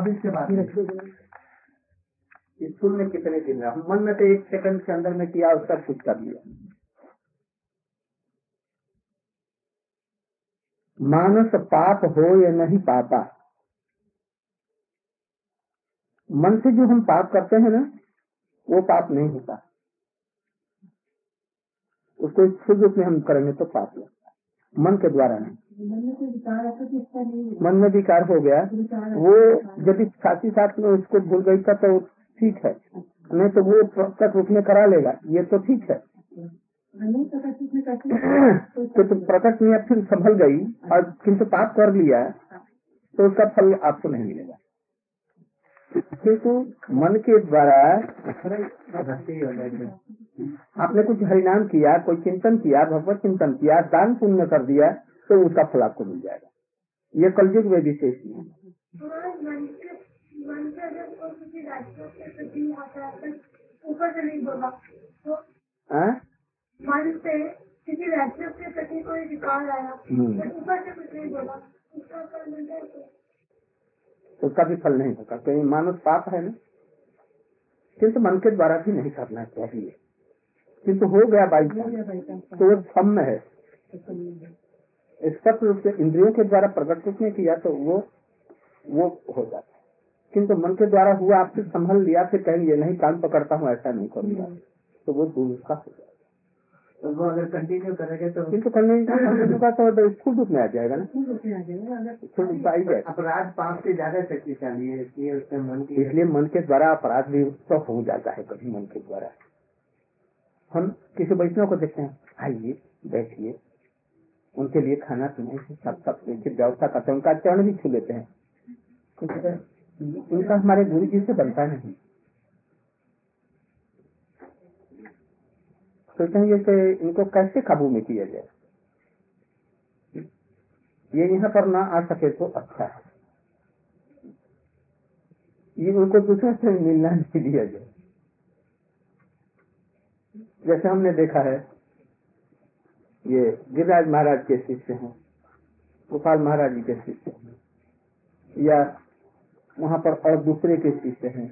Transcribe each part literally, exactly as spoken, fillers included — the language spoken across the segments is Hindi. अब इसके बाद स्कूल में कितने दिन रहा, मन में तो एक सेकंड के अंदर में किया और सब कुछ कर लिया। मानस पाप हो या नहीं पापा, मन से जो हम पाप करते हैं ना वो पाप नहीं होता, उसको शुद्ध रूप में हम करेंगे तो पाप लगता है, मन के द्वारा नहीं। मन में कोई विकार ऐसा किसका नहीं है, मन में विकार हो गया वो यदि साथ ही साथ में उसको भूल गई था तो ठीक है, नहीं तो वो प्रकट रूप में करा लेगा, ये तो ठीक है। तो तुम प्रकट में फिर संभल गई और किंतु पाप कर लिया तो उसका फल आपको नहीं मिलेगा, क्योंकि मन के द्वारा आपने कुछ हरिनाम किया, कोई चिंतन किया, भगवत चिंतन किया, दान पुण्य कर दिया तो उसका फल आपको मिल जाएगा। ये कलयुग में विशेष है। मन से किसी राष्ट्र के प्रति कोई विकार आया ऊपर से कुछ नहीं बोला, उसका फल मिल जाएगा, उसका भी फल नहीं होगा क्योंकि मानस पाप है ना, किंतु मन के द्वारा भी नहीं करना चाहिए, किंतु हो गया बाई तो वो सम में है, स्पष्ट रूप से इंद्रियों के द्वारा प्रकट रूप में किया तो वो वो हो जाता है, किंतु मन के द्वारा हुआ आपसे संभल लिया फिर कहेंगे नहीं कान पकड़ता हूँ ऐसा नहीं करूँगा तो वो दूर का हो जाएगा। तो वो अगर कंटिन्यू करेगा तो किंतु कंटिन्यू का तो स्कूल रूप में आ जाएगा ना। अपराध पाप से ज्यादा शक्तिशाली है, इसलिए उसके मन के इसलिए मन के द्वारा अपराध भी उसका हो जाता है। कभी मन के द्वारा हम किसी वैष्णव को देखते हैं, आइए बैठिए, उनके लिए खाना पीना सब सब व्यवस्था करते हैं, उनका चरण भी छू लेते हैं, उनका हमारे गुरु जी से बनता नहीं, सोचते हैं जैसे इनको कैसे काबू में किया जाए, ये यहाँ पर ना आ सके तो अच्छा है, ये उनको दूसरे से मिलना नहीं दिया जाए। जैसे हमने देखा है ये गिरिराज महाराज के शिष्य हैं, गोपाल महाराज जी के शिष्य हैं, या वहाँ पर और दूसरे के शिष्य हैं,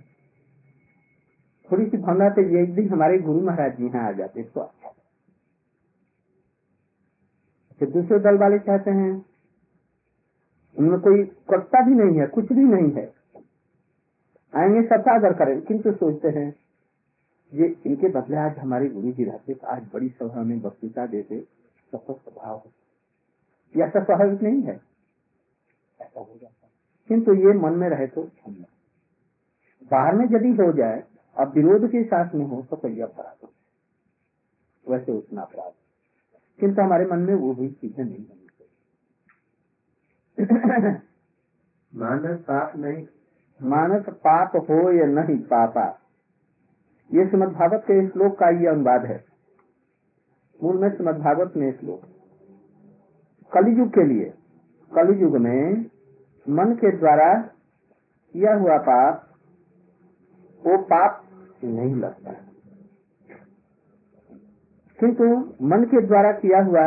थोड़ी सी भावना से एक दिन हमारे गुरु महाराज जी यहाँ आ जाते तो अच्छा। फिर दूसरे दल वाले चाहते हैं, उनमें कोई कर्ता भी नहीं है, कुछ भी नहीं है, आएंगे सबका आदर करें, किंतु सोचते हैं ये इनके बदले आज हमारे गुरु जी रहते आज बड़ी सभा में वक्तृता देते सफल स्वभाव हो, यह सब स्वाभाविक नहीं है, ऐसा हो जाता है। किंतु ये मन में रहे तो हम बाहर में यदि हो जाए अब विरोध के साथ में हो तो कोई अपराध हो वैसे उतना अपराध, किंतु हमारे मन में वो भी चीजें नहीं होनी चाहिए। मानस पाप नहीं, मानस पाप हो या नहीं पापा, ये श्रीमद् भागवत के श्लोक का ये अनुवाद है। मूल में श्रीमद् भागवत में श्लोक कलियुग के लिए, कलियुग में मन के द्वारा किया हुआ पाप वो पाप नहीं लगता, किंतु मन के द्वारा किया हुआ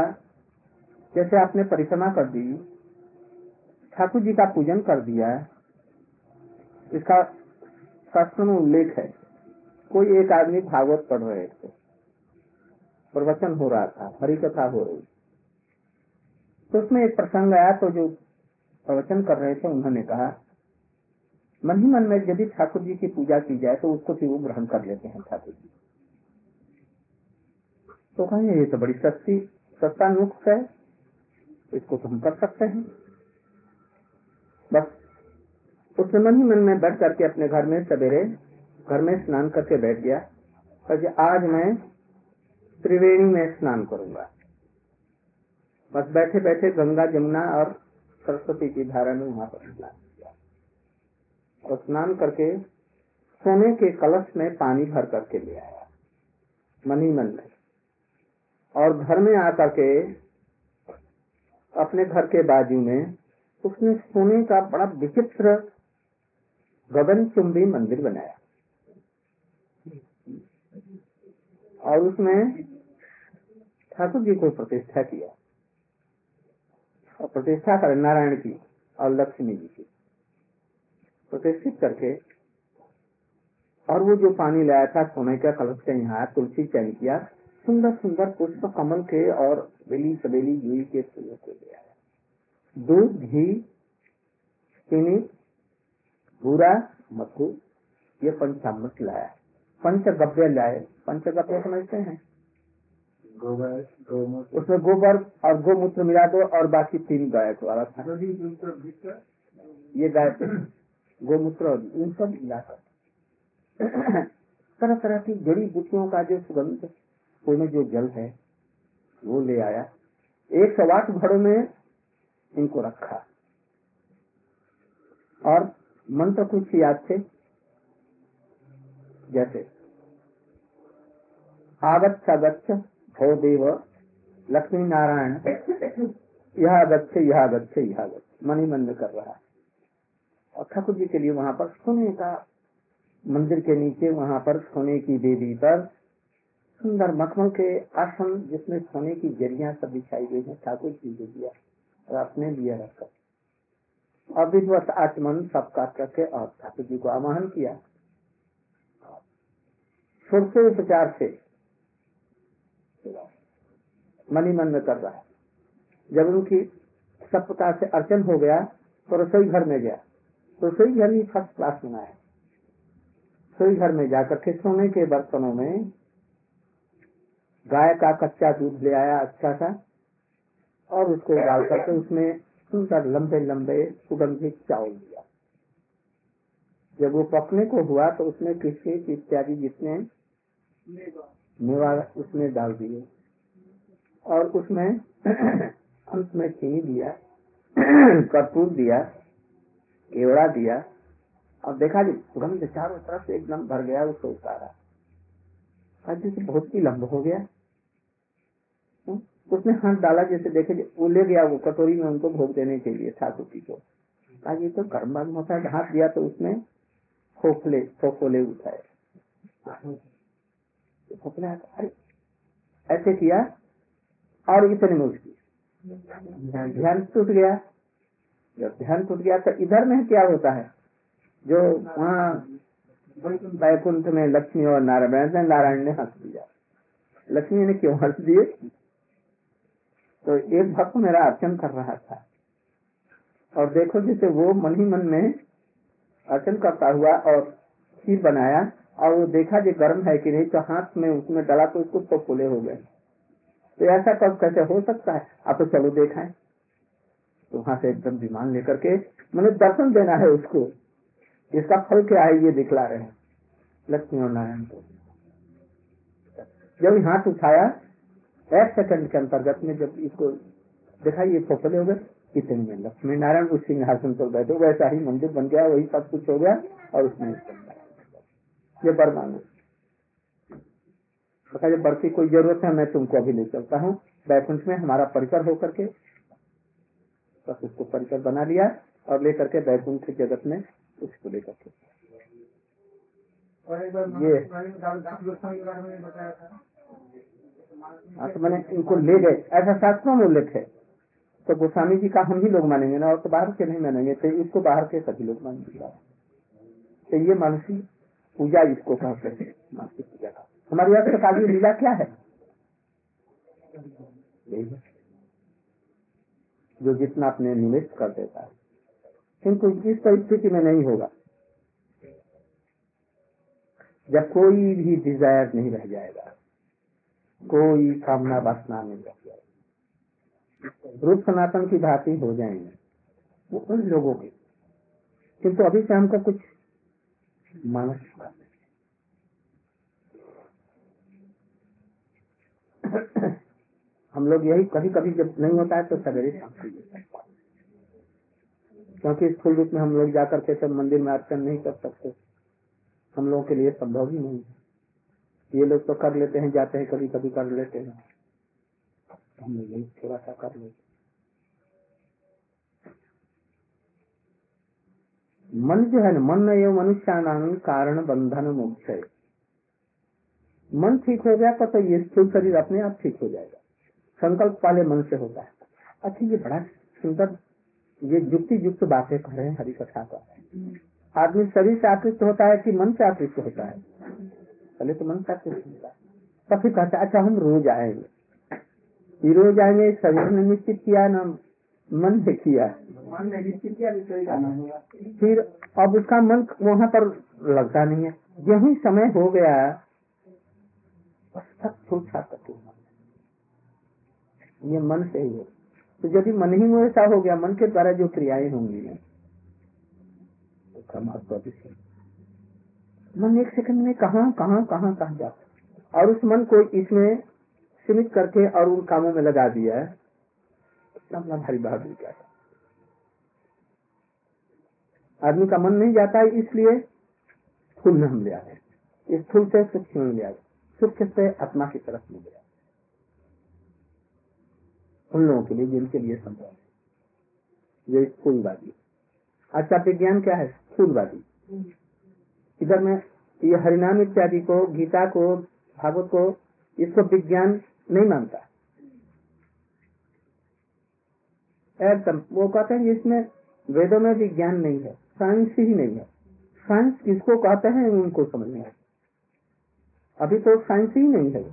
जैसे आपने परिक्रमा कर दी, ठाकुर जी का पूजन कर दिया, इसका शास्त्र में उल्लेख है। कोई एक आदमी भागवत पढ़ रहे थे, प्रवचन हो रहा था, हरि कथा हो रही, तो उसमें एक प्रसंग आया तो जो प्रवचन कर रहे थे उन्होंने कहा मन ही मन में यदि ठाकुर जी की पूजा की जाए तो उसको फिर वो ग्रहण कर लेते हैं ठाकुर जी, तो कहेंगे ये तो बड़ी सस्ती सस्ता नुस्खा है, इसको तो हम कर सकते हैं। बस उसने मन ही मन में बैठ करके अपने घर में सवेरे घर में स्नान करके बैठ गया, तो आज मैं त्रिवेणी में स्नान करूंगा, बस बैठे बैठे गंगा जमुना और सरस्वती की धारा में वहां पर स्नान किया और स्नान करके सोने के कलश में पानी भर करके ले आया मन ही मन में, और घर में आकर के अपने घर के बाजू में उसने सोने का बड़ा विचित्र गगनचुंबी मंदिर बनाया और उसमें ठाकुर जी को प्रतिष्ठा किया, और प्रतिष्ठा कर नारायण की और लक्ष्मी जी की, प्रतिष्ठित करके, और वो जो पानी लाया था सोने का कलश के यहाँ तुलसी चयन किया, सुंदर सुंदर पुष्प कमल के और बेली सबेली जुई के फूलों को ले आया। दूध, घी, चीनी, भूरा, मधु, ये पंचामृत लाया, पंचगव्य लाए। पंचगव्य समझते हैं? गोबर, उसमें गोबर और गोमूत्र मिला दो और बाकी तीन गाय को अलग था, ये गाय गोमूत्र और इन सब मिलाकर तरह तरह की जड़ी बूटियों का जो सुगंध, उसमें जो जल है वो ले आया। एक सौ आठ घड़ों में इनको रखा और मंत्र कुछ याद थे, जैसे आगच्छ गच्छ भो देव लक्ष्मी नारायण, यह गच्छ यह गच्छ यह गच्छ, मन ही मन में कर रहा है। और ठाकुर जी के लिए वहाँ पर सोने का, मंदिर के नीचे वहाँ पर सोने की देवी पर सुंदर मखमल के आसन जिसमें सोने की जरियां सब बिछाई गई है, ठाकुर जी ने दिया और अपने लिए रखकर और विद्वत आचमन सब काट रखे और ठाकुर जी को आवाहन किया। सुरसे उपचार से मनी मन में कर रहा है। जब उनकी सब प्रकार से अर्चन हो गया तो रसोई घर में गया। रसोई घर ही फर्स्ट क्लास में है। रसोई घर में जाकर के सोने के बर्तनों में गाय का कच्चा दूध ले आया अच्छा सा, और उसको डाल करके उसमें सुंदर लंबे लंबे सुगंधित चावल दिया। जब वो पकने को हुआ तो उसमें किशमिश इत्यादि जितने मेवा उसमें डाल दिए और उसमें अंत में चीनी दिया, कर्पूर दिया, केवड़ा दिया और देखा जी सुगंध चारों तरफ से एकदम भर गया। उसको उतारा, जैसे बहुत ही लंबा हो गया। उसने हाथ डाला, जैसे देखे वो ले गया वो कटोरी में उनको भोग देने के लिए ठाकुर जी को। ये तो गर्म गर्म होता है, हाथ दिया तो उसने खोखले खोखले उठाए, खोखले ऐसे किया और इतने में उसकी ध्यान टूट गया। जब ध्यान टूट गया तो इधर में क्या होता है, जो वहाँ वैकुंठ में लक्ष्मी और नारायण ने नारायण ने हंस दिया, लक्ष्मी ने क्यों हंस दिए? तो एक भक्त मेरा अर्चन कर रहा था और देखो जैसे वो मन ही मन में अर्चन करता हुआ और खीर बनाया और वो देखा जो गर्म है कि नहीं, तो हाथ में उसमें डाला तो उसको फफूले हो गए। तो ऐसा कब कैसे हो सकता है? आप तो चलो देखा तो वहां से एकदम विमान लेकर के मैंने दर्शन देना है उसको, इसका फल क्या है ये दिखला रहे हैं लक्ष्मी और नारायण को। जब हाथ उठाया एक सेकंड के अंतर्गत में जब इसको देखा ये फफूले हो गए, कितने में लक्ष्मी नारायण उस सिंहासन पर बैठे, वैसा ही मंदिर बन गया, वही सब कुछ हो गया। और उसमें ये बर मांगो, जब बर की कोई जरूरत है मैं तुमको अभी ले चलता हूँ बैकुंठ में हमारा परिकर होकर के। बस उसको परिकर बना लिया और लेकर के बैकुंठ जगत में उसको लेकर के। ये हाँ तो मैंने इनको ले गए, ऐसा शास्त्रों में उल्लेख है। तो गोस्वामी जी का हम ही लोग मानेंगे ना, और तो बाहर के नहीं मानेंगे, तो इसको बाहर के सभी लोग मानेंगे। तो ये मानसी पूजा इसको कहते हैं, मानसी पूजा का हमारे यहाँ काली लीला क्या है। जो जितना अपने निवेश कर देता है, किंतु इस परिस्थिति में नहीं होगा जब कोई भी डिजायर नहीं रह जाएगा, कोई कामना वासना नहीं रह जाएगा, रूप सनातन की भांति हो जाएंगे वो उन लोगों के। किंतु अभी से हमको कुछ मानस हम लोग यही कभी कभी जब नहीं होता है तो सवेरे शाम को, क्योंकि इस फूल रूप में हम लोग जाकर के सब मंदिर में अर्चन नहीं कर सकते, हम लोगों के लिए संभव ही नहीं है। ये लोग तो कर लेते हैं, जाते हैं कभी कभी कर लेते हैं, हम लोग थोड़ा सा कर ले। मन जो है ना, मन ये मनुष्याणाम कारण बंधन मोक्ष है। मन ठीक हो गया तो ये स्थूल शरीर अपने आप ठीक हो जाएगा। संकल्प वाले मन से होता है। अच्छा, ये बड़ा सुंदर ये युक्ति युक्त बातें कर रहे हैं हरि कथा का। आदमी शरीर से आकृष्ट होता है कि मन से आकृष्ट होता है? पहले तो मन से आकृष्ट होता है, तो फिर कहता अच्छा हम रोज आएंगे। ये रोज आएंगे शरीर ने निश्चित किया ना, मन से किया, मन ने निश्चित किया। फिर अब उसका मन वहाँ पर लगता नहीं है। यही समय हो गया सब छूछा करते ये मन से ही है। तो यदि मन ही में ऐसा हो गया, मन के द्वारा जो क्रियाएं होंगी ना, मन एक सेकंड में कहां कहां कहां कहां जा, और उस मन को इसमें सीमित करके और उन कामों में लगा दिया है। भारी बहादुर क्या है, आदमी का मन नहीं जाता है, इसलिए स्थूल में हम ले आए, इस स्थूल से सूक्ष्म में ले आए, सूक्ष्म से आत्मा की तरफ ले गया। उन लोगों के लिए जिनके लिए संभव है, ये स्थूलवादी। अच्छा विज्ञान क्या है? स्थूलवादी। इधर में ये हरिनाम इत्यादि को, गीता को, भागवत को, इसको विज्ञान नहीं मानता। एकदम वो कहते हैं इसमें वेदों में विज्ञान नहीं है, साइंस ही नहीं है। साइंस किसको कहते हैं उनको समझ में आता, अभी तो साइंस ही नहीं है।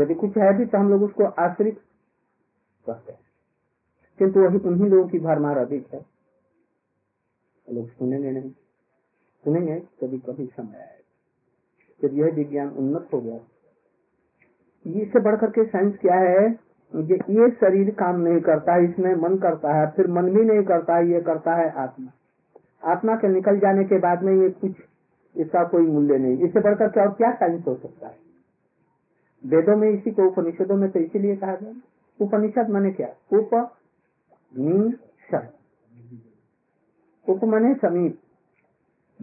यदि कुछ है भी तो हम लोग उसको आश्रित कहते हैं, किन्तु वही उन्हीं लोगों की भरमार अधिक है। लोग सुनेंगे नहीं, सुनेंगे कभी कभी समय आएगा जब यह विज्ञान उन्नत हो गया। इससे बढ़कर के साइंस क्या है? ये शरीर काम नहीं करता, इसमें मन करता है, फिर मन भी नहीं करता, ये करता है आत्मा। आत्मा के निकल जाने के बाद में ये कुछ, इसका कोई मूल्य नहीं। इससे बढ़कर क्या और क्या साइंस हो सकता है? वेदों में इसी को, उपनिषदों में तो इसीलिए कहा गया। उपनिषद माने क्या? उप निषद, उप माने समीप,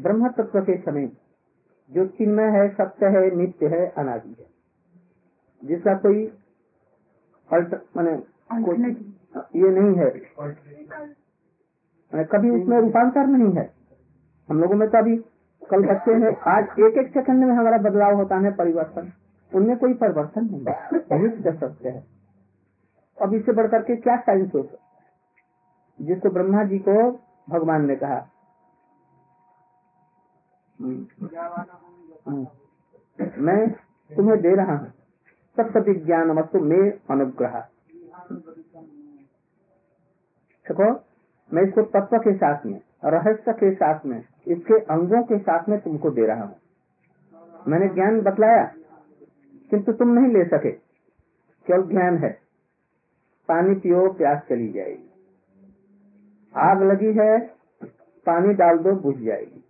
ब्रह्म तत्व के समीप, जो चिन्मय है, सत्य है, नित्य है, अनादि है, जिसका कोई अल्ट माने ये नहीं है, माने कभी उसमें रूपांतर नहीं है। हम लोगों में तो अभी कल बच्चे हैं, आज एक एक सेकंड में हमारा बदलाव होता है, परिवर्तन, उनमें कोई परिवर्तन नहीं कर सकते है। अब इससे बढ़कर के क्या साइंस हो सकता, जिसको ब्रह्मा जी को भगवान ने कहा मैं तुम्हें दे रहा हूँ सब विज्ञान वस्तु में अनुग्रह, देखो मैं इसको तत्व के साथ में, रहस्य के साथ में, इसके अंगों के साथ में तुमको दे रहा हूँ। मैंने ज्ञान बतलाया किंतु तुम नहीं ले सके, केवल ज्ञान है। पानी पियो प्यास चली जाएगी, आग लगी है पानी डाल दो बुझ जाएगी,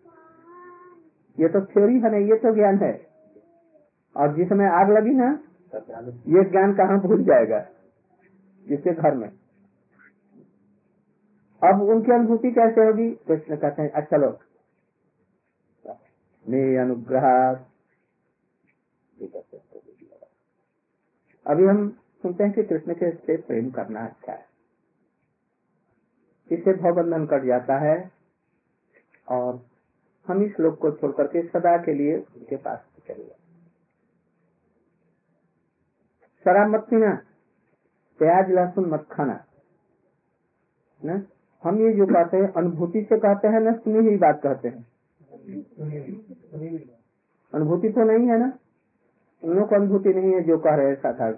ये तो थ्योरी है नहीं, ये तो ज्ञान है। और जिस समय आग लगी ना, ये ज्ञान कहाँ भूल जाएगा जिसके घर में। अब उनकी अनुभूति कैसे होगी? कृष्ण कहते हैं अच्छा लो मेरे अनुग्रह। अभी हम सुनते हैं कि कृष्ण के से प्रेम करना अच्छा है, इससे भवबंधन कट जाता है और हम इस लोक को छोड़ करके सदा के लिए उनके पास चले जाते। शराब मत पीना, प्याज लहसुन मत खाना ना, हम ये जो कहते हैं अनुभूति से कहते हैं ना, सुनी हुई बात कहते हैं, अनुभूति तो नहीं है ना, उन लोगों को अनुभूति नहीं है जो कह रहे हैं साधारण।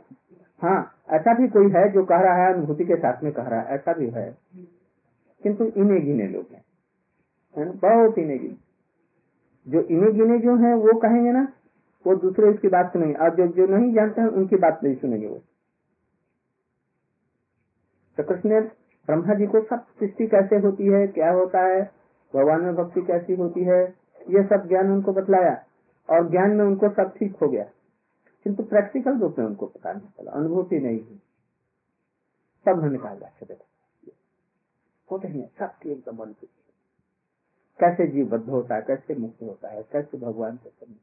हाँ ऐसा भी कोई है जो कह रहा है अनुभूति के साथ में कह रहा है, ऐसा भी है, किंतु इन्हें गिने लोग हैं, बहुत इन्हें गिने। जो इन्हें गिने जो है वो कहेंगे ना, वो दूसरे इसकी बात सुनेंगे, और जो जो नहीं जानते हैं उनकी बात नहीं सुनेंगे वो। तो कृष्ण ने ब्रह्मा जी को सब सृष्टि कैसे होती है, क्या होता है, भगवान में भक्ति कैसी होती है, ये सब ज्ञान उनको बतलाया, और ज्ञान में उनको सब ठीक हो गया, किंतु प्रैक्टिकल रूप में उनको पता नहीं चला, अनुभूति नहीं हुई। सब ने निकाला सबकी एकदम अनुभूति, कैसे जीव बद्ध होता है, कैसे मुक्त होता है, कैसे भगवान से संबंध,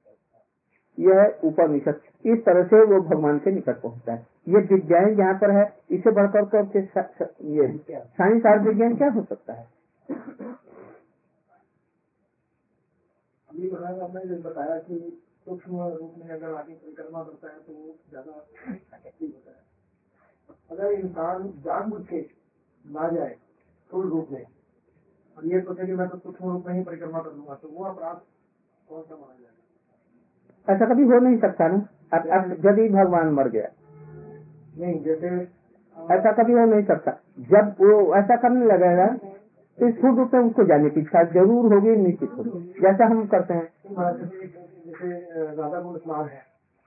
यह उपनिषद, इस तरह से वो भगवान के निकट पहुंचता है। ये विज्ञान यहाँ पर है, इसे बढ़कर तो ये साइंस और विज्ञान क्या हो सकता है? अभी मैंने बताया कि सूक्ष्म रूप में अगर आगे परिक्रमा करता है तो वो ज्यादा एक्टिव होता है। अगर इंसान जागरूक ना जाए तो रूप में और नियत को थे कि मैं तो कुछ रूप में ही परिक्रमा कर लूंगा, तो वो अपराध कौन सा माना जाएगा? ऐसा कभी हो नहीं सकता ना। अब अब यदि भगवान मर गया नहीं, जैसे ऐसा कभी हो नहीं सकता। जब वो ऐसा करने लगेगा तो स्फूर्त रूप में उसको जाने की इच्छा जरूर होगी, निश्चित होगी, जैसा हम करते हैं। जैसे राधा गुण स्नान है,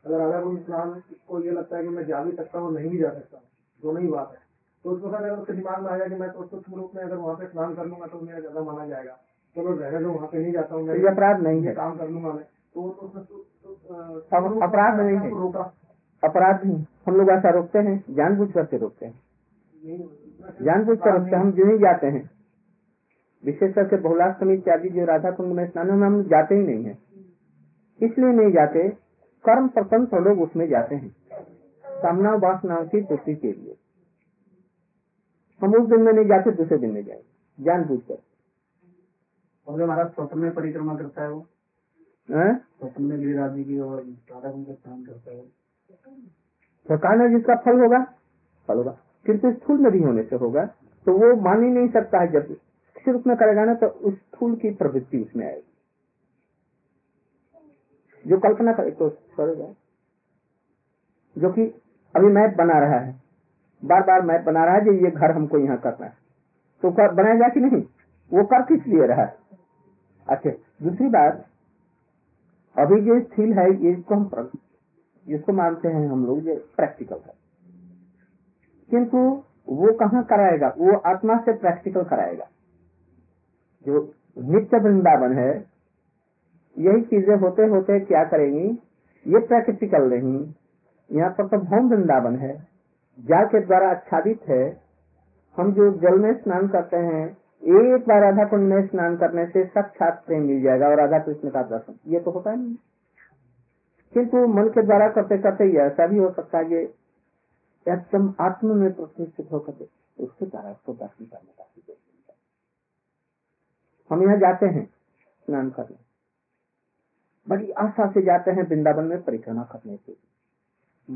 अगर राधा गुण स्नान को ये लगता है कि मैं जा भी सकता हूँ नहीं भी जा सकता, दोनों ही बात है, तो उसको अगर उसके दिमाग में आएगा कि मैं तो उसको शुभ रूप में अगर वहाँ पे स्नान कर लूंगा तो मेरा ज्यादा माना जाएगा, चलो रहने दो वहाँ पे नहीं जाता हूँ, ये अपराध नहीं है, काम कर लूंगा मैं, तो अपराध नहीं है, रोका अपराध नहीं। हम लोग ऐसा रोकते हैं, जानबूझ करके रोकते हैं, जानबूझ कर रोकते हैं, हम जो ही जाते हैं, विशेष करके बहुलाष्टमी इत्यादि जो राधा कुंड में स्नान हम जाते ही नहीं है, इसलिए नहीं जाते, कर्म प्रपंच लोग उसमें जाते हैं कामना वासनाओं की पूर्ति के लिए। हम उस दिन में नहीं जाते, दूसरे दिन में जाएंगे जानबूझकर। और जो महाराज स्वप्न में परिक्रमा करता है वो स्वप्न में गिरिराज जी की और राधा कुंड का स्नान करता है, थकान है जिसका फल होगा, फल होगा किंतु स्थूल में भी होने से होगा, तो वो मान ही नहीं सकता है। जब सिर्फ में करेगा ना तो उस स्थूल की प्रवृत्ति उसमें आएगी, जो कल्पना करे तो करेगा, जो कि अभी मैप बना रहा है, बार बार मैप बना रहा है, ये घर हमको यहाँ करना है, तो कर बनाएगा कि नहीं, वो कर किस लिए रहा है। अच्छा दूसरी बात, अभी ये स्थिर है, ये इसको हम जिसको मानते हैं हम लोग ये प्रैक्टिकल है, किंतु वो कहाँ कराएगा, वो आत्मा से प्रैक्टिकल कराएगा। जो नित्य वृंदावन है, यही चीजें होते होते क्या करेंगी, ये प्रैक्टिकल नहीं, यहाँ पर तो भौम वृंदावन है, जल के द्वारा आच्छादित है। हम जो जल में स्नान करते हैं, एक बार राधा कुंड में स्नान करने से साक्षात प्रेम मिल जाएगा और राधा कृष्ण का दर्शन, ये तो होता नहीं, किंतु मन के द्वारा करते करते ये ऐसा भी हो सकता है एकदम आत्म में प्रतिष्ठित होकर उसके द्वारा उसको दर्शन करने का। हम यहाँ जाते हैं स्नान करने, बड़ी आशा से जाते हैं वृंदावन में परिक्रमा करने के,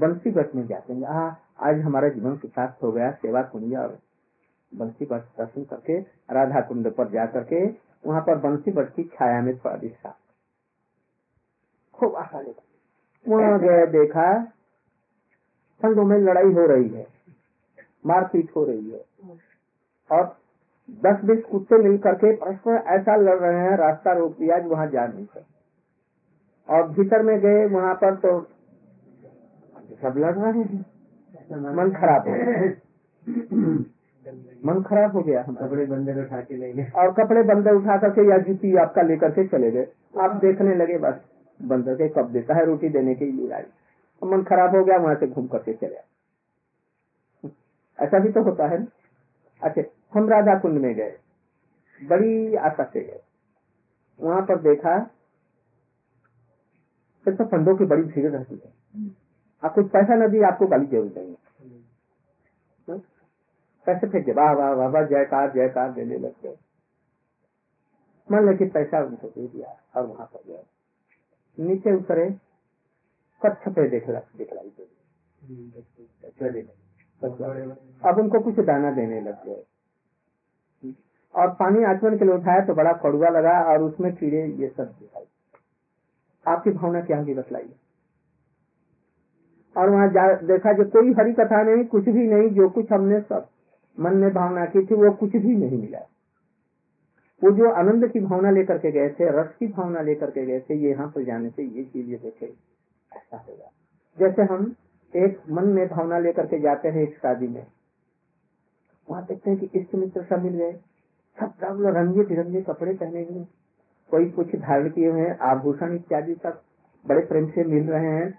बंसी घाट में जाते हैं, आ, आज हमारा जीवन सार्थक हो गया, सेवा कुंज और बंसी घाट दर्शन करके राधा कुंड पर जा करके वहाँ पर बंसी घाट की छाया में प्रविष्ट खूब आशा लेकर वहाँ गए, देखा संघों में लड़ाई हो रही है, मारपीट हो रही है, और दस बीस कुत्ते मिल करके परस्पर ऐसा लड़ रहे हैं, रास्ता रोक दिया वहाँ जा नहीं सकते, और भीतर में गए वहाँ पर तो सब लड़ रहे हैं, मन खराब हो गया, मन खराब हो गया। हम कपड़े बंदे उठा के ले गए, और कपड़े बंदे उठा करके या जूती आपका लेकर के चले गए, आप देखने लगे बस बंदर के कब देता है रोटी देने के लिए आई, मन खराब हो गया, वहाँ से घूम करके चले आए, ऐसा भी तो होता है। अच्छा हम राधा कुंड में गए, बड़ी आशा से गए, वहाँ पर देखा तो फंडों की बड़ी भीड़ रहती है, आप कुछ पैसा न दिए आपको गाली जरूर देंगे, पैसे फेंक दे, वाह वाह वाह जयकार जयकार देने लग गए, मान लेके पैसा उनको दे दिया, और वहाँ पर गए नीचे उतरे, कच्छपे देखला दिखलाई दे, अब उनको कुछ दाना देने लग गए, और पानी आचमन के लिए उठाया तो बड़ा कड़वा लगा और उसमें कीड़े ये सब दिखाई, आपकी भावना क्या होगी बतलाइए। और वहाँ जा देखा जो कोई हरी कथा नहीं, कुछ भी नहीं, जो कुछ हमने सब मन में भावना की थी वो कुछ भी नहीं मिला। वो जो आनंद की भावना लेकर के गए थे, रस की भावना लेकर के गए थे, ये यहाँ पर जाने से ये चीजें देखे ऐसा होगा। जैसे हम एक मन में भावना लेकर के जाते हैं एक शादी में, वहाँ देखते हैं कि इष्ट मित्र सब मिल गए, सब सब रंगे बिरंगे कपड़े पहने हुए, कोई कुछ धारण किए हुए हैं, आभूषण इत्यादि सब बड़े प्रेम से मिल रहे हैं,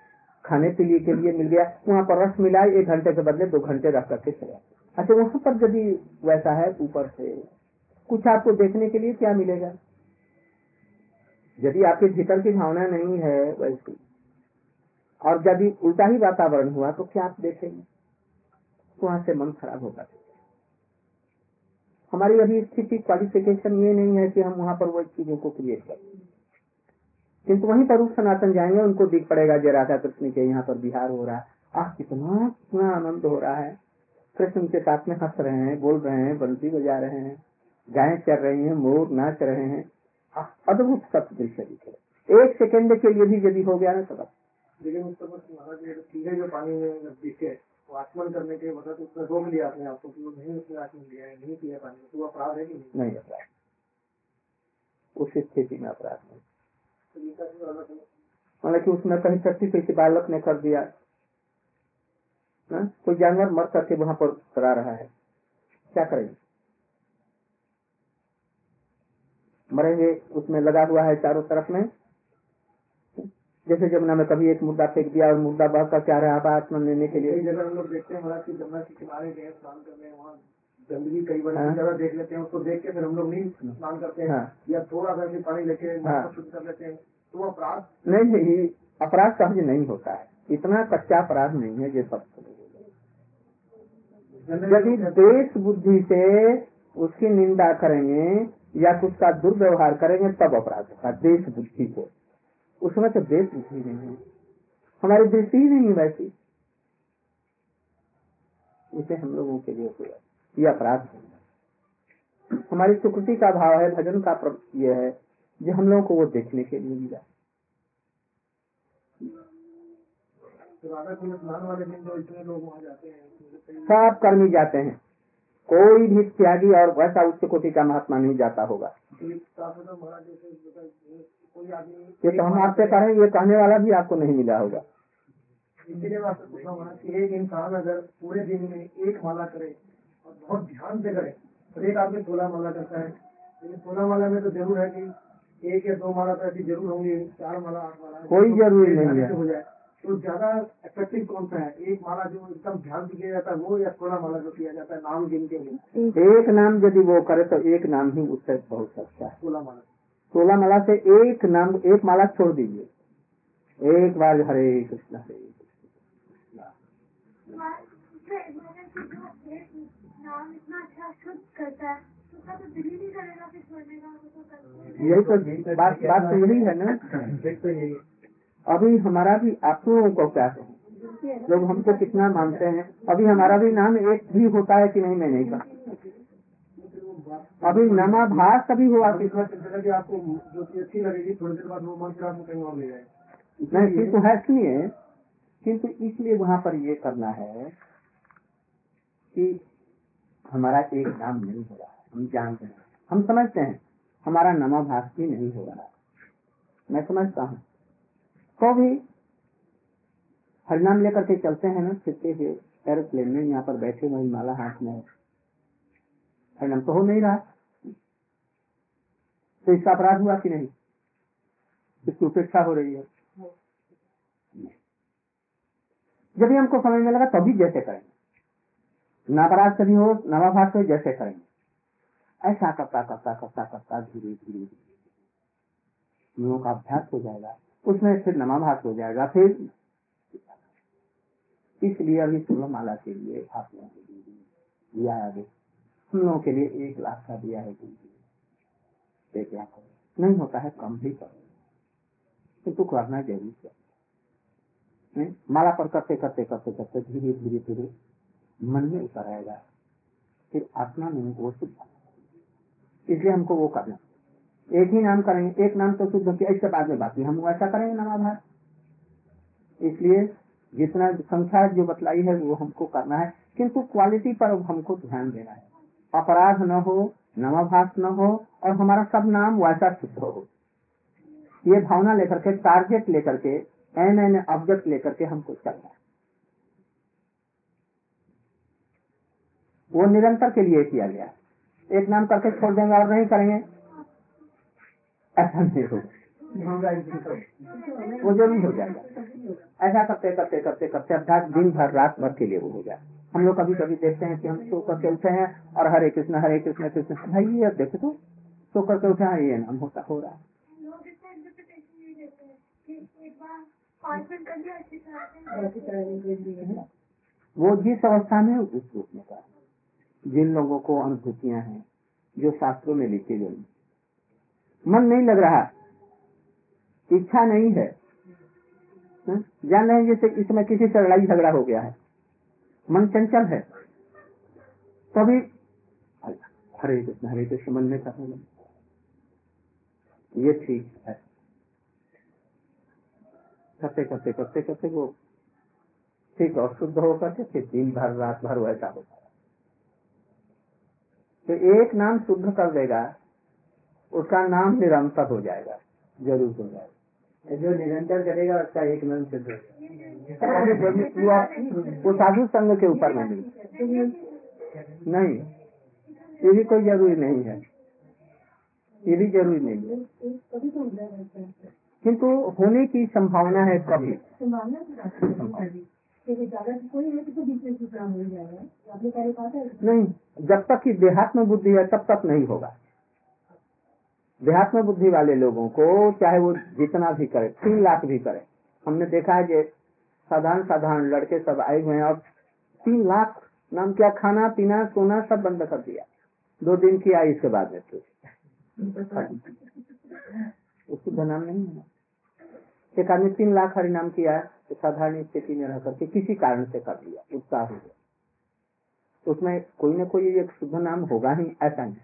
खाने पीने के लिए मिल गया, वहाँ पर रस मिला, एक घंटे के बदले दो घंटे रख करके चला। अच्छा वहाँ पर यदि वैसा है ऊपर से कुछ आपको देखने के लिए क्या मिलेगा, यदि आपके भीतर की भावना नहीं है वैसी, और यदि उल्टा ही वातावरण हुआ तो क्या आप देखेंगे, वहाँ से मन खराब होगा। हमारी अभी स्थिति क्वालिफिकेशन ये नहीं है कि हम वहाँ पर वो चीजों को क्रिएट करें, किंतु वहीं पर रूप सनातन जाएंगे, उनको दिख पड़ेगा जय राधा कृष्ण के यहाँ पर बिहार हो रहा है, आह कितना कितना आनंद हो रहा है, कृष्ण के साथ में हंस रहे हैं, बोल रहे हैं, बंसी बजा रहे हैं, गायें चल रही हैं, मोर नाच रहे हैं, अद्भुत सब दृश्य दिखे। एक सेकंड के लिए भी यदि हो गया ना सब। लेकिन सीधे जो पानी में दिखे वो आचमन करने के वक्त उसने रोक लिया आपने आपको कि वो नहीं उसने आचमन किया है, नहीं किया पानी, तो वो अपराध है कि नहीं? नहीं अपराध, उस स्थिति में अपराध नहीं। मतलब की उसने कहीं शक्ति किसी बालक ने कर दिया, कोई जानवर मर करके वहाँ पर चला रहा है, क्या करेंगे? मरेंगे, उसमें लगा हुआ है चारों तरफ में। जैसे जमुना में कभी एक मुर्दा फेंक दिया और मुर्दा बह कर क्या रहा था आत्मन लेने के लिए। जगह हम लोग देखते हैं महाराज की जमुना के किनारे गए स्नान करने, वहाँ गंदगी कई बार जगह देख लेते हैं, उसको देख के फिर हम लोग नहीं स्नान करते हैं या थोड़ा सा पानी लेके शुद्ध कर लेते हैं, तो वो अपराध नहीं, अपराध सहज नहीं होता है, इतना कच्चा अपराध नहीं है। ये सब यदि देश बुद्धि से उसकी निंदा करेंगे या कुछ का दुर्व्यवहार करेंगे तब अपराध होगा। देश बुद्धि से उसमें तो देश बुद्धि नहीं है, हमारी दृष्टि ही नहीं वैसी, इसे हम लोगों के लिए हुआ ये अपराध है। हमारी सुकृति का भाव है, भजन का ये है जो हम लोगों को वो देखने के लिए मिला। सब कर्मी जाते हैं, कोई भी त्यागी और वैसा उच्च कोटि का महात्मा नहीं जाता होगा। ये तो हम आपसे कह रहे हैं, ये कहने वाला भी आपको नहीं मिला होगा। इसीलिए मैं आपसे पूछना चाहूंगा कि एक इंसान अगर पूरे दिन में एक माला करे और बहुत ध्यान से करे, तो एक आदमी सोलह माला करता है, लेकिन सोलह माला में तो जरूर है कि एक या दो माला तो ऐसी जरूर होंगी, चार माला आठ माला कोई जरूरी नहीं हो जाए, तो ज्यादा इफेक्टिव कौन सा है? एक माला जो एकदम ध्यान से किया जाता है वो, या थोड़ा माला जो किया जाता है नाम गिनते हुए? एक नाम यदि वो करे तो एक नाम ही उससे बहुत अच्छा है। सोलह माला, सोलह माला से एक नाम, एक माला छोड़ दीजिए, एक बार हरे कृष्णा हरे कृष्णा, यही तो बात बात यही है ना। अभी हमारा भी, आप लोगों को क्या है, लोग हमको कितना मानते हैं, अभी हमारा भी नाम एक भी होता है कि नहीं? मैं नहीं कहता, अभी नामाभास कभी हुआ किस वक्त आपको जो अच्छी लगेगी थोड़ी देर बाद वो मंत्र आपको कहीं और ले जाएगा। नहीं, किन्तु है इसलिए, किन्तु इसलिए वहाँ पर ये करना है कि हमारा एक नाम नहीं हो रहा है, हम जानते हैं, हम समझते हैं हमारा नामाभास भी नहीं हो रहा है। मैं समझता हूँ, तो भी हरिनाम लेकर के चलते हैं ना, फिरते हुए एरोप्लेन में यहाँ पर बैठे हुए माला हाथ में, हरिनाम तो हो नहीं रहा, तो इसका अपराध हुआ कि नहीं? इसकी उपेक्षा हो रही है। जब हमको समझ में लगा तभी जैसे करेंगे, नापराध कभी हो नामाभास हो जैसे करेंगे, ऐसा करता करता करता करता धीरे धीरे लोगों का अभ्यास हो जाएगा, उसमें फिर नमाभास हो जाएगा। फिर इसलिए अभी सोलह माला के लिए आप दिया है, हम लोगों के लिए एक लाख का दिया है, एक लाख नहीं होता है, कम भी करो, किंतु करना जरूर चाहिए। माला पर करते करते करते करते धीरे धीरे धीरे मन में उतर आएगा, फिर आत्मा में वो शुद्ध। इसलिए हमको वो करना, एक ही नाम करेंगे, एक नाम तो शुद्ध होती है, इसके बाद में बाकी हम ऐसा करेंगे नामाभास। इसलिए जितना संख्या जो बतलाई है वो हमको करना है, किंतु क्वालिटी पर हमको ध्यान देना है, अपराध न हो, नामाभास न हो, और हमारा सब नाम वैसा शुद्ध हो। ये भावना लेकर के, टारगेट लेकर के, एन एन ऑब्जेक्ट लेकर के हमको चलना है। वो निरंतर के लिए किया गया, एक नाम करके छोड़ देंगे और नहीं करेंगे, ऐसा नहीं होगा, वो जरूर हो जाएगा। ऐसा करते करते करते करते अभ्यास दिन भर रात भर के लिए वो हो जाए। हम लोग कभी कभी देखते हैं कि हम सो करके उठे हैं और हरे कृष्ण हरे कृष्ण कृष्ण, भाई ये देखे तो सो करके उठे हैं, ये नाम होता हो रहा है। वो जिस अवस्था में उस रूप में का, जिन लोगों को अनुभूतियाँ हैं जो शास्त्रों में लिखी गई, मन नहीं लग रहा, इच्छा नहीं है, जान रहे हैं जैसे इसमें किसी से लड़ाई झगड़ा हो गया है, मन चंचल है, तभी हरे कृष्ण हरे कृष्ण मन में करना ये ठीक है। करते करते करते करते वो ठीक और शुद्ध होकर के फिर दिन भर रात भर वैसा होता है। तो एक नाम शुद्ध कर देगा उसका नाम निरंतर हो जाएगा, जरूर हो जाएगा। जो निरंतर करेगा उसका एक नाम शुद्ध हो जाएगा। वो साधु संघ के ऊपर नहीं नहीं ये भी कोई जरूरी नहीं है, ये भी जरूरी नहीं है, किंतु होने की संभावना है कभी। नहीं, जब तक कि देहात्म बुद्धि है तब तक नहीं होगा। देहात्म बुद्धि वाले लोगों को चाहे वो जितना भी करे, तीन लाख भी करे, हमने देखा है कि साधारण साधारण लड़के सब आए हुए हैं और तीन लाख नाम क्या खाना पीना सोना सब बंद कर दिया। दो दिन की आई इसके बाद में उसकी नाम नहीं है। एक आदमी तीन लाख हरि नाम किया तो साधारण स्थिति में रह करके किसी कारण से कर लिया, उत्साह हो गया, उसमें कोई ना कोई एक शुद्ध नाम होगा ही, ऐसा नहीं।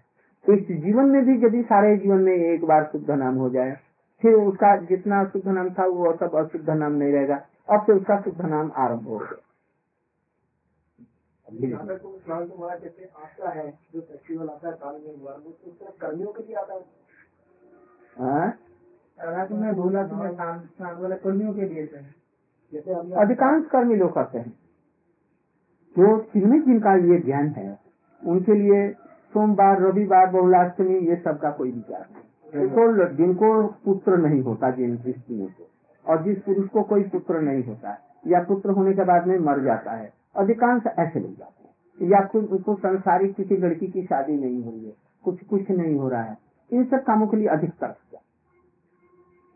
तो इस जीवन में भी यदि सारे जीवन में एक बार शुद्ध नाम हो जाए फिर उसका जितना शुद्ध नाम था वो सब अशुद्ध नाम नहीं रहेगा और फिर उसका शुद्ध नाम आरम्भ हो गया। अधिकांश कर्मी लोग करते हैं जो शिविर जिनका ये ध्यान है उनके लिए सोमवार रविवार बहुलाष्टमी ये सब का कोई विचार नहीं। तो जिनको पुत्र नहीं होता, जिन स्त्रियों को और जिस पुरुष को कोई पुत्र नहीं होता या पुत्र होने के बाद में मर जाता है, अधिकांश ऐसे लोग जाते हैं। या कुछ उनको संसारिक किसी लड़की की शादी नहीं हो रही है, कुछ कुछ नहीं हो रहा है, इन सब कामों के लिए अधिक तर्क किया।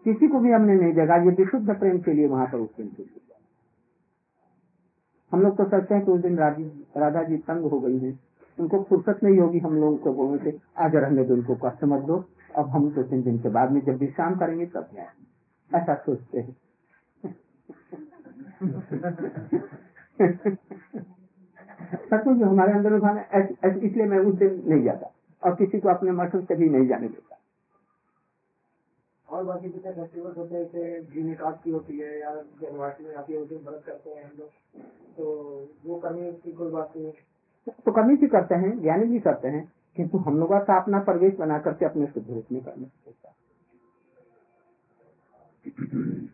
किसी को भी हमने नहीं देखा ये विशुद्ध प्रेम के लिए वहां पर उस दिन के लिए। हम लोग तो सोचते हैं कि उस दिन राधा जी तंग हो गई हैं, उनको फुर्सत नहीं होगी हम लोगों को बोलने से, आज रहने दो उनको, कस्टमर दो, अब हम दो तीन दिन के बाद में जब विश्राम करेंगे तब जाएंगे, ऐसा सोचते हैं। सचमुच हमारे अंदर उठाना, इसलिए मैं उस दिन नहीं जाता और किसी को अपने मर्शन से भी नहीं जाने देता। और बाकी जितने फेस्टिवल होते हैं जैसे भूमिकाज की होती है या जन्माष्टमी में आती है, उस दिन व्रत करते हैं हम लोग, तो वो करने की कोई बात नहीं। तो कमी भी करते हैं, ज्ञानी भी करते हैं, किंतु हम लोगों का अपना परिवेश बना करके अपने शुद्ध रूप में करना चाहिए।